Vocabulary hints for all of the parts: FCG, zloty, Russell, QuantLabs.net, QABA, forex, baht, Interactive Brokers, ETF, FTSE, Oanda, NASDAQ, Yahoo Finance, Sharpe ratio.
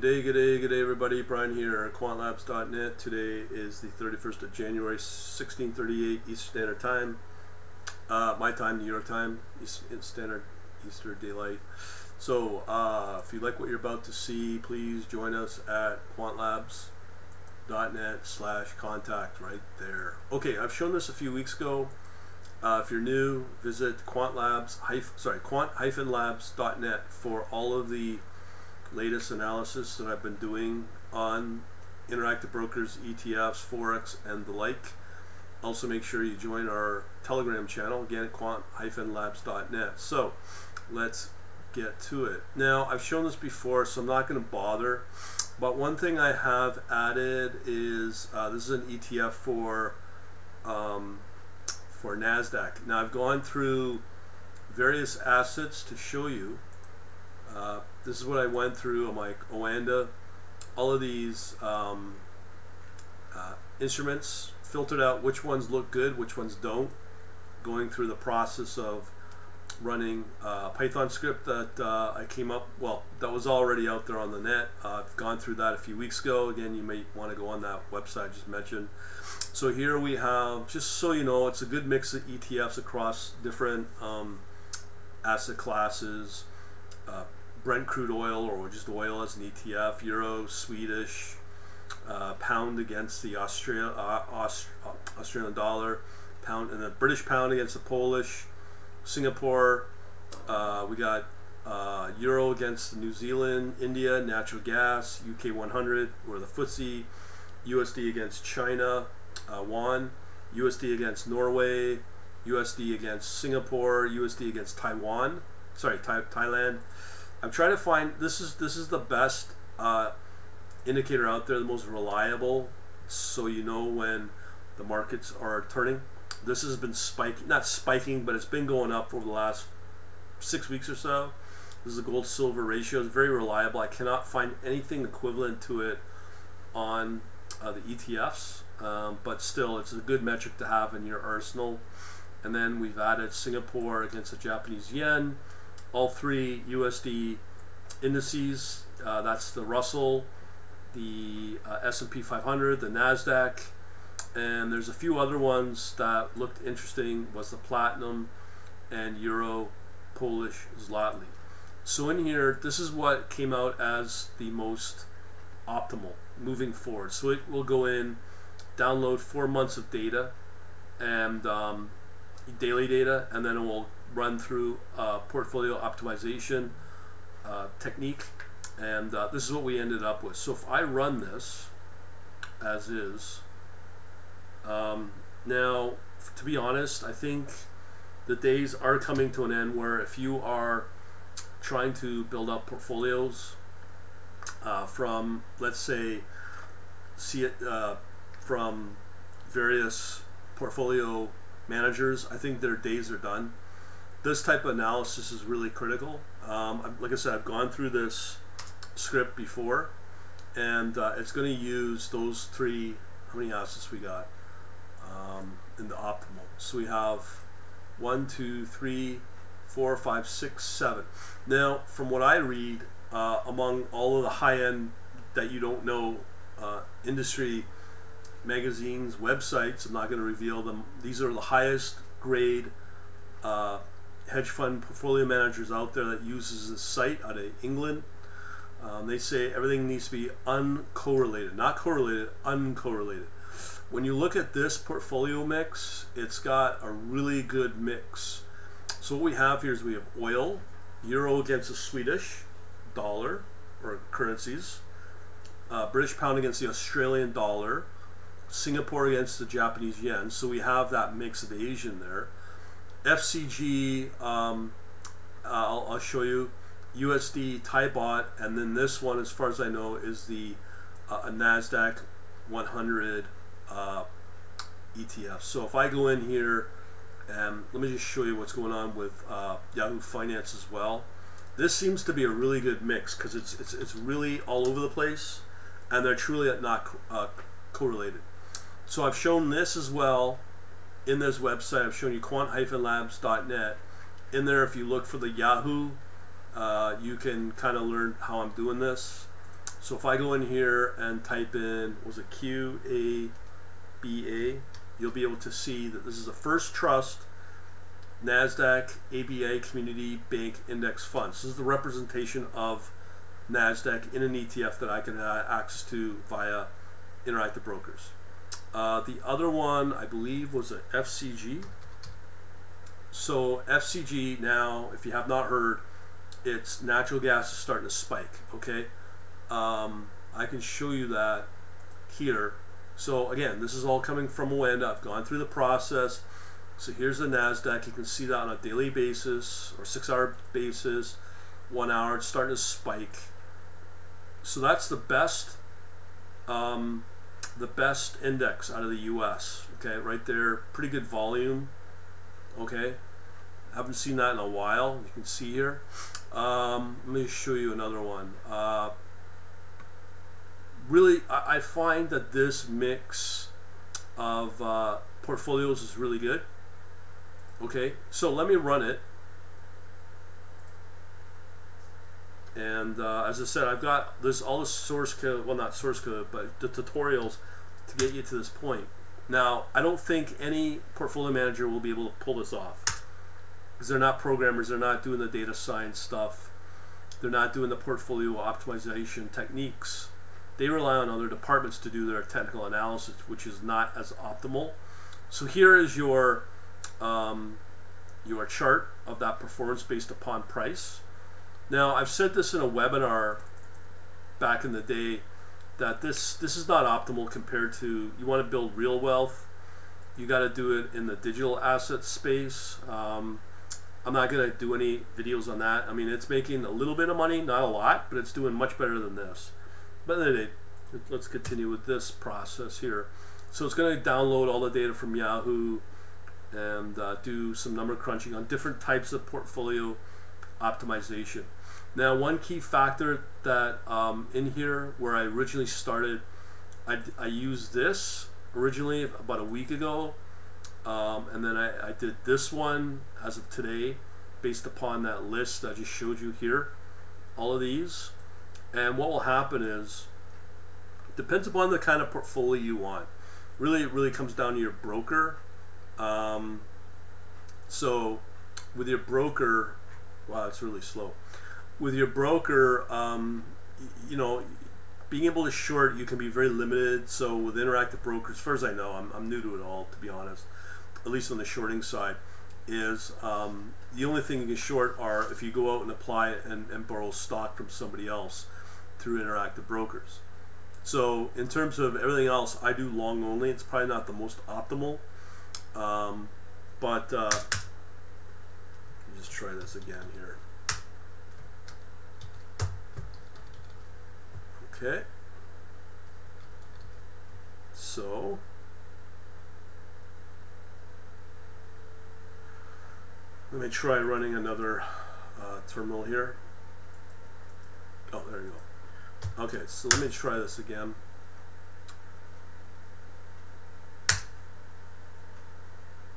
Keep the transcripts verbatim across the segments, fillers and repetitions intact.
Good day, good day, good day, everybody. Brian here at QuantLabs dot net. Today is the thirty-first of January, sixteen thirty-eight Eastern Standard Time. Uh, my time, New York time, East Standard, Eastern Daylight. So, uh, if you like what you're about to see, please join us at QuantLabs dot net slash contact right there. Okay, I've shown this a few weeks ago. Uh, if you're new, visit QuantLabs, sorry, Quant Labs dot net for all of the latest analysis that I've been doing on Interactive Brokers, E T Fs, Forex, and the like. Also make sure you join our Telegram channel, again at quant labs dot net. So let's get to it. Now, I've shown this before, so I'm not going to bother, but one thing I have added is uh, this is an E T F for um, for NASDAQ. Now, I've gone through various assets to show you. Uh, this is what I went through on my Oanda, all of these um, uh, instruments, filtered out which ones look good, which ones don't, going through the process of running a Python script that uh, I came up, well, that was already out there on the net. Uh, I've gone through that a few weeks ago. Again, you may want to go on that website I just mentioned. So here we have, just so you know, it's a good mix of E T Fs across different um, asset classes. Uh, Brent crude oil, or just oil as an E T F, euro, Swedish, uh, pound against the Austria, uh, Aust Australian dollar, pound and the British pound against the Polish, Singapore, uh, we got uh, euro against New Zealand, India, natural gas, U K one hundred, or the F T S E, U S D against China, uh, won, U S D against Norway, U S D against Singapore, U S D against Taiwan, sorry, Thailand. I'm trying to find, this is this is the best uh, indicator out there, the most reliable, so you know when the markets are turning. This has been spiking, not spiking, but it's been going up over the last six weeks or so. This is the gold silver ratio. It's very reliable. I cannot find anything equivalent to it on uh, the E T Fs, um, but still it's a good metric to have in your arsenal. And then we've added Singapore against the Japanese yen, all three U S D indices, uh, that's the Russell, the uh, S and P five hundred, the NASDAQ, and there's a few other ones that looked interesting, was the Platinum and Euro Polish Zloty. So in here, this is what came out as the most optimal moving forward. So it will go in, download four months of data, and um, daily data, and then it will run through uh, portfolio optimization uh, technique, and uh, this is what we ended up with. So if I run this as is, um, now to be honest, I think the days are coming to an end where if you are trying to build up portfolios uh, from, let's say, see it uh, from various portfolio managers, I think their days are done. This type of analysis is really critical. Um, like I said, I've gone through this script before, and uh, it's going to use those three, how many assets we got um, in the optimal. So we have one, two, three, four, five, six, seven. Now, from what I read, uh, among all of the high-end that you don't know uh, industry magazines, websites, I'm not going to reveal them. These are the highest grade uh, hedge fund portfolio managers out there that uses this site out of England. Um, they say everything needs to be uncorrelated, not correlated, uncorrelated. When you look at this portfolio mix, it's got a really good mix. So what we have here is we have oil, euro against the Swedish dollar or currencies, uh, British pound against the Australian dollar, Singapore against the Japanese yen. So we have that mix of the Asian there. F C G, um, I'll, I'll show you, U S D, Thai baht, and then this one, as far as I know, is the uh, NASDAQ one hundred uh, E T F. So if I go in here, and let me just show you what's going on with uh, Yahoo Finance as well. This seems to be a really good mix because it's, it's, it's really all over the place, and they're truly not uh, correlated. So I've shown this as well. In this website, I've shown you quant labs dot net. In there, if you look for the Yahoo, uh, you can kind of learn how I'm doing this. So if I go in here and type in, what was it, Q A B A, you'll be able to see that this is the First Trust NASDAQ A B A Community Bank Index Fund. This is the representation of NASDAQ in an E T F that I can have access to via Interactive Brokers. Uh, the other one, I believe, was an F C G. So F C G now, if you have not heard, it's natural gas is starting to spike, okay? Um, I can show you that here. So again, this is all coming from Oanda. I've gone through the process. So here's the NASDAQ. You can see that on a daily basis or six hour basis, one hour, it's starting to spike. So that's the best um, the best index out of the U S, okay, right there, pretty good volume, okay. Haven't seen that in a while, you can see here. Um, let me show you another one. Uh, really, I, I find that this mix of uh, portfolios is really good, okay. So let me run it. And uh, as I said, I've got this, all the source code, well not source code, but the tutorials to get you to this point. Now, I don't think any portfolio manager will be able to pull this off because they're not programmers, they're not doing the data science stuff, they're not doing the portfolio optimization techniques. They rely on other departments to do their technical analysis, which is not as optimal. So here is your, um, your chart of that performance based upon price. Now, I've said this in a webinar back in the day that this this is not optimal compared to, you want to build real wealth, you got to do it in the digital asset space. Um, I'm not going to do any videos on that. I mean, it's making a little bit of money, not a lot, but it's doing much better than this. But anyway, let's continue with this process here. So it's going to download all the data from Yahoo and uh, do some number crunching on different types of portfolio optimization. Now, one key factor that um, in here where I originally started, I, I used this originally about a week ago, um, and then I, I did this one as of today based upon that list that I just showed you here, all of these. And what will happen is, depends upon the kind of portfolio you want. Really, it really comes down to your broker. Um, so with your broker, wow, it's really slow. With your broker, um, you know, being able to short, you can be very limited. So with Interactive Brokers, as far as I know, I'm, I'm new to it all, to be honest, at least on the shorting side, is um, the only thing you can short are if you go out and apply and, and borrow stock from somebody else through Interactive Brokers. So in terms of everything else, I do long only. It's probably not the most optimal, um, but uh, just try this again here. Okay. So let me try running another uh, terminal here. Oh, there you go. Okay, so let me try this again.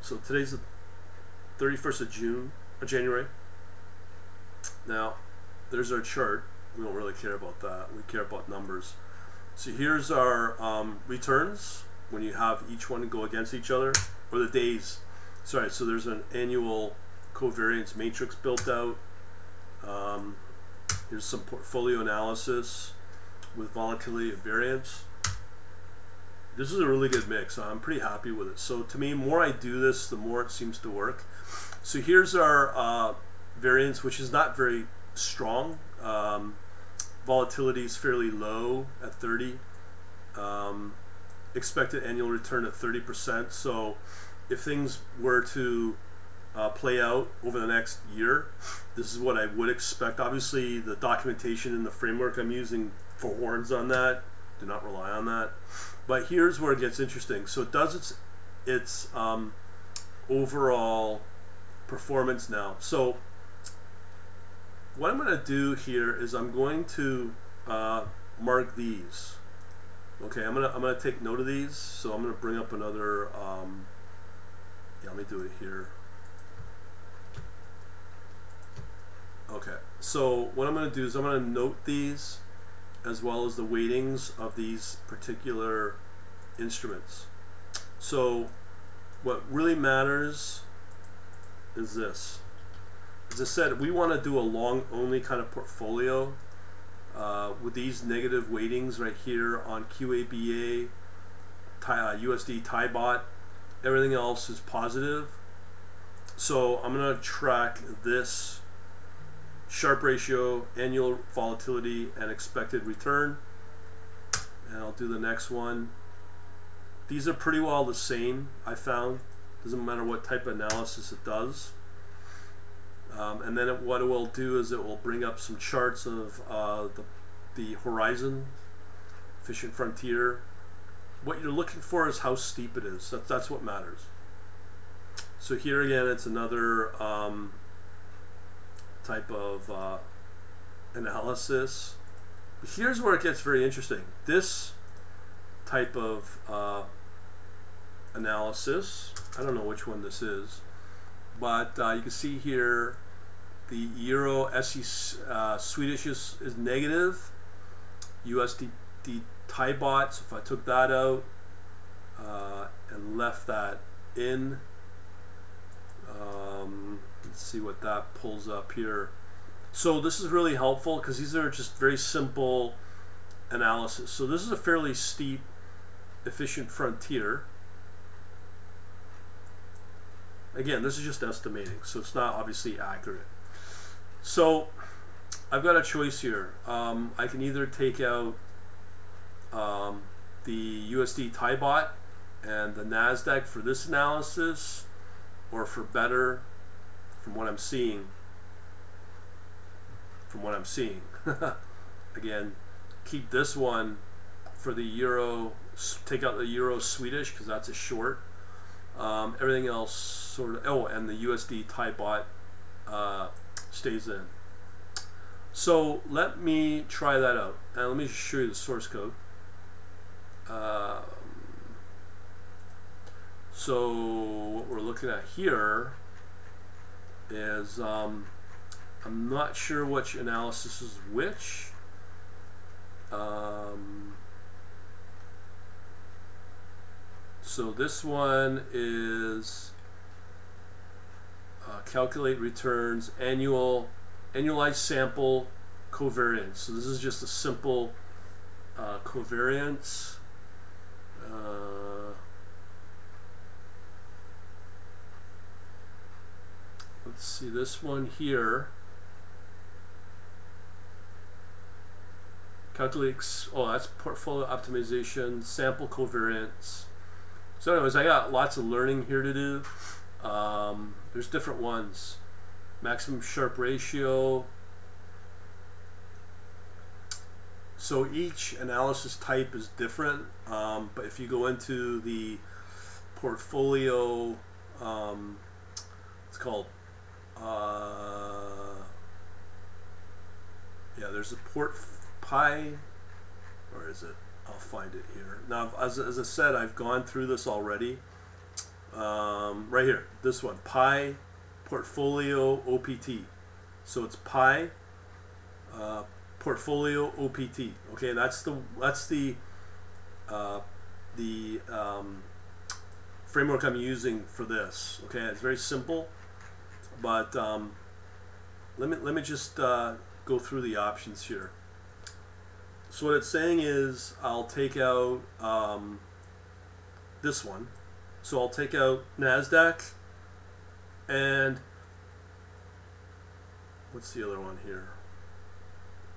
So today's the thirty-first of June. January. Now, there's our chart. We don't really care about that. We care about numbers. So here's our um, returns when you have each one go against each other, or the days. Sorry, so there's an annual covariance matrix built out. Um, here's some portfolio analysis with volatility and variance. This is a really good mix. I'm pretty happy with it. So to me, the more I do this, the more it seems to work. So here's our uh, variance, which is not very strong. Um, volatility is fairly low at thirty. Um, expected annual return at thirty percent. So if things were to uh, play out over the next year, this is what I would expect. Obviously, the documentation and the framework I'm using forewarns on that. Do not rely on that. But here's where it gets interesting. So it does its, its um, overall performance now. So what I'm going to do here is I'm going to uh, mark these. Okay, I'm going to I'm going to take note of these. So I'm going to bring up another. Um, yeah, let me do it here. Okay, so what I'm going to do is I'm going to note these, as well as the weightings of these particular instruments. So what really matters is this. As I said, we want to do a long only kind of portfolio uh, with these negative weightings right here on Q A B A, U S D, Thai baht. Everything else is positive. So I'm going to track this Sharpe ratio, annual volatility, and expected return. And I'll do the next one. These are pretty well the same, I found. Doesn't matter what type of analysis it does. Um, and then it, what it will do is it will bring up some charts of uh, the, the horizon, efficient frontier. What you're looking for is how steep it is. That, that's what matters. So here again, it's another um, type of uh, analysis. But here's where it gets very interesting. This type of uh, analysis, I don't know which one this is, but uh, you can see here the Euro S E uh, Swedish is, is negative, U S D Thai baht. So if I took that out uh, and left that in, um, let's see what that pulls up here. So this is really helpful because these are just very simple analysis. So this is a fairly steep efficient frontier. Again, this is just estimating, so it's not obviously accurate. So I've got a choice here. Um, I can either take out um, the U S D Thai baht and the NASDAQ for this analysis, or for better, from what I'm seeing, from what I'm seeing, again, keep this one for the Euro, take out the Euro Swedish because that's a short. Um, everything else sort of, oh, and the U S D Thai baht uh, stays in. So let me try that out. And let me just show you the source code. Uh, so what we're looking at here is, um, I'm not sure which analysis is which. Um, so this one is uh, calculate returns, annual, annualized sample covariance. So this is just a simple uh, covariance. Uh, let's see this one here. Calculate, oh, that's portfolio optimization, sample covariance. So anyways, I got lots of learning here to do. Um, there's different ones. Maximum Sharpe ratio. So each analysis type is different, um, but if you go into the portfolio, um, it's called, uh, yeah, there's a port. Pi, or is it? I'll find it here. Now, as, as I said, I've gone through this already. Um, right here, this one, Pi Portfolio O P T. So it's Pi uh, Portfolio O P T. Okay, that's the that's the uh, the um, framework I'm using for this. Okay, it's very simple, but um, let me let me just uh, go through the options here. So what it's saying is I'll take out um, this one. So I'll take out NASDAQ and what's the other one here?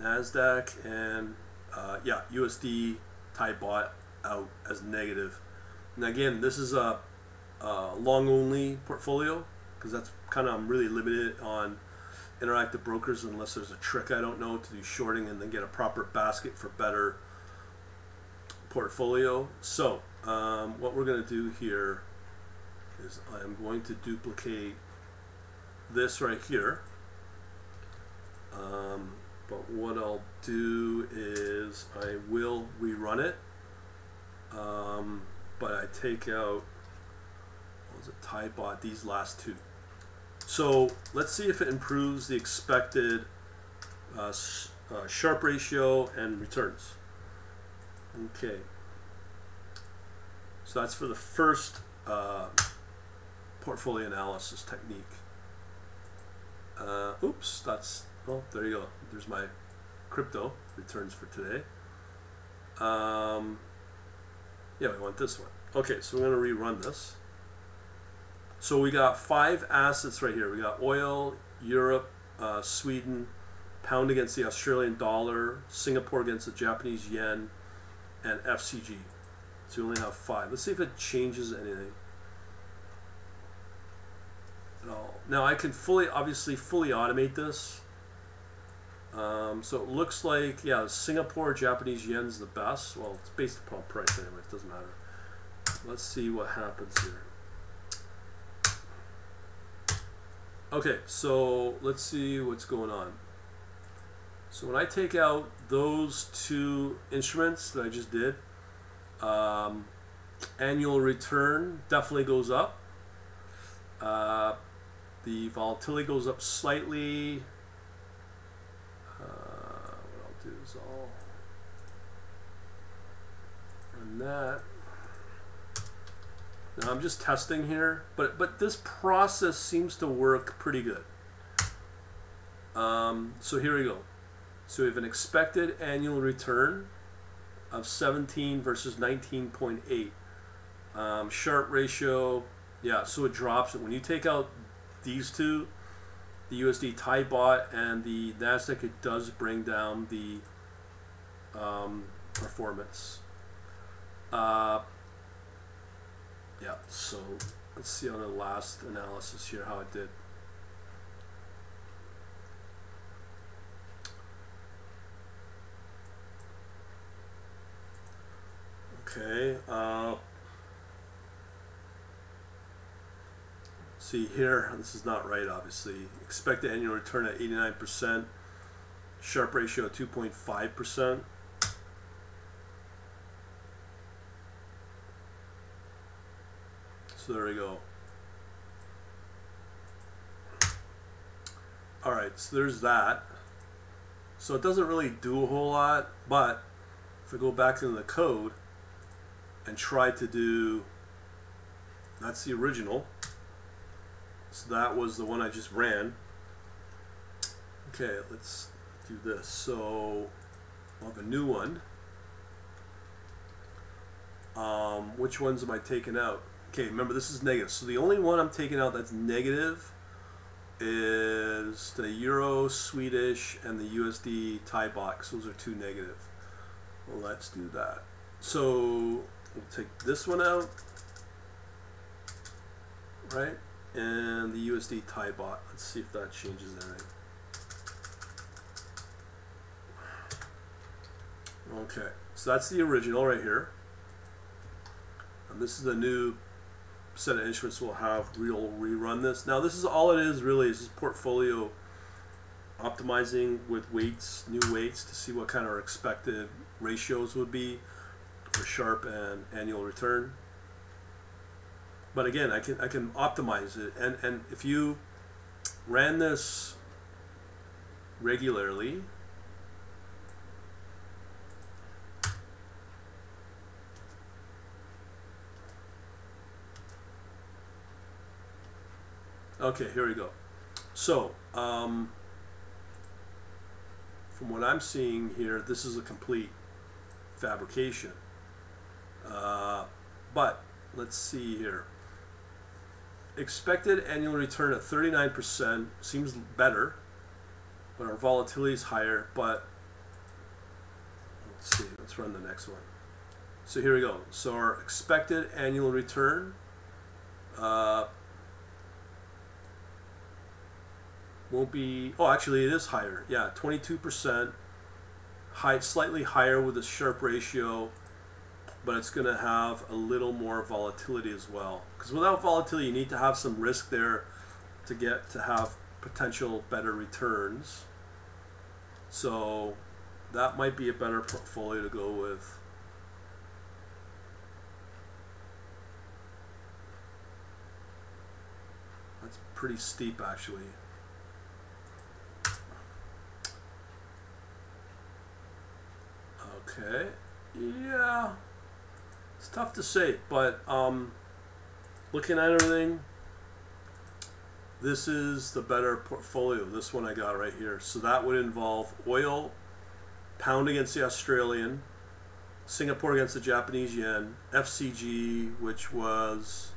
NASDAQ and uh, yeah, U S D Thai baht out as negative. And again, this is a, a long only portfolio because that's kind of, I'm really limited on Interactive Brokers unless there's a trick I don't know to do shorting and then get a proper basket for better portfolio. So um, what we're going to do here is I'm going to duplicate this right here, um, but what I'll do is I will rerun it, um, but I take out, what was it, Thai baht, these last two. So let's see if it improves the expected uh, uh, Sharpe ratio and returns. Okay, so that's for the first uh, portfolio analysis technique. Uh, oops, that's, oh, there you go. There's my crypto returns for today. Um, yeah, we want this one. Okay, so we're going to rerun this. So we got five assets right here. We got oil, Europe, uh, Sweden, pound against the Australian dollar, Singapore against the Japanese yen, and F C G. So we only have five. Let's see if it changes anything at all. Now I can fully, obviously fully automate this. Um, so it looks like, yeah, Singapore, Japanese yen's the best. Well, it's based upon price anyway, it doesn't matter. Let's see what happens here. Okay, so let's see what's going on. So when I take out those two instruments that I just did, um, annual return definitely goes up. Uh, the volatility goes up slightly. Uh, what I'll do is I'll run that. Now I'm just testing here, but but this process seems to work pretty good. Um, so here we go. So we have an expected annual return of seventeen versus nineteen point eight. Um, Sharpe ratio, yeah, so it drops. When you take out these two, the U S D Thai baht and the NASDAQ, it does bring down the um, performance. Uh, yeah, so let's see on the last analysis here how it did. Okay, uh, see here, this is not right obviously. Expected annual return at eighty-nine percent, Sharpe ratio at two point five percent. So there we go. All right, so there's that. So it doesn't really do a whole lot, but if we go back into the code and try to do, that's the original. So that was the one I just ran. Okay, let's do this. So I'll have a new one. Um, which ones am I taking out? Okay, remember this is negative. So the only one I'm taking out that's negative is the Euro, Swedish, and the U S D Thai box. Those are two negative. Well, let's do that. So we'll take this one out, right? And the U S D Thai baht. Let's see if that changes anything. Okay, so that's the original right here. And this is the new set of instruments we'll have. We'll rerun this. Now this is all it is really, is just portfolio optimizing with weights, new weights to see what kind of our expected ratios would be for Sharpe and annual return. But again, I can I can optimize it, and and if you ran this regularly, okay, here we go. So um, from what I'm seeing here, this is a complete fabrication. Uh, but let's see here. Expected annual return at thirty-nine percent seems better, but our volatility is higher. But let's see, let's run the next one. So here we go. So our expected annual return uh, won't be, oh actually it is higher, yeah, twenty-two percent, high, slightly higher with a Sharpe ratio, but it's going to have a little more volatility as well. Because without volatility, you need to have some risk there to get to have potential better returns. So that might be a better portfolio to go with. That's pretty steep, actually. Okay, yeah, it's tough to say, but um, looking at everything, this is the better portfolio, this one I got right here. So that would involve oil, pound against the Australian, Singapore against the Japanese yen, F C G, which was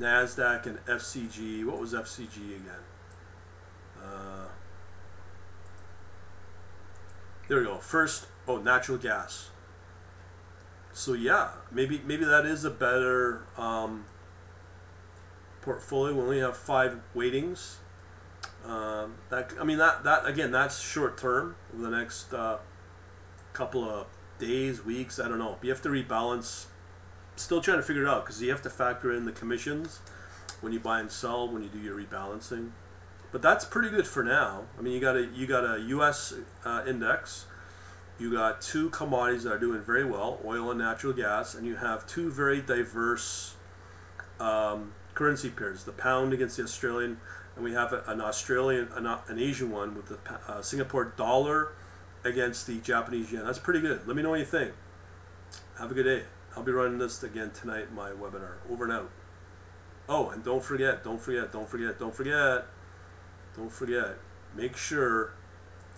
NASDAQ and F C G. What was F C G again? Uh, there we go. First, oh, natural gas. So yeah, maybe maybe that is a better um, portfolio. We only have five weightings. Um, that I mean that that again, that's short term. Over the next uh, couple of days, weeks, I don't know. You have to rebalance. Still trying to figure it out because you have to factor in the commissions when you buy and sell, when you do your rebalancing. But that's pretty good for now. I mean, you got a you got a U S uh, index. You got two commodities that are doing very well, oil and natural gas, and you have two very diverse um, currency pairs: the pound against the Australian, and we have an Australian, an, an Asian one with the uh, Singapore dollar against the Japanese yen. That's pretty good. Let me know what you think. Have a good day. I'll be running this again tonight, my webinar. Over and out. Oh, and don't forget, don't forget, don't forget, don't forget, don't forget. Make sure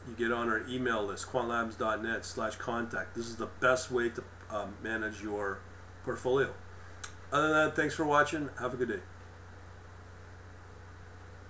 you get on our email list, quantlabs dot net slash contact. This is the best way to um, manage your portfolio. Other than that, thanks for watching. Have a good day.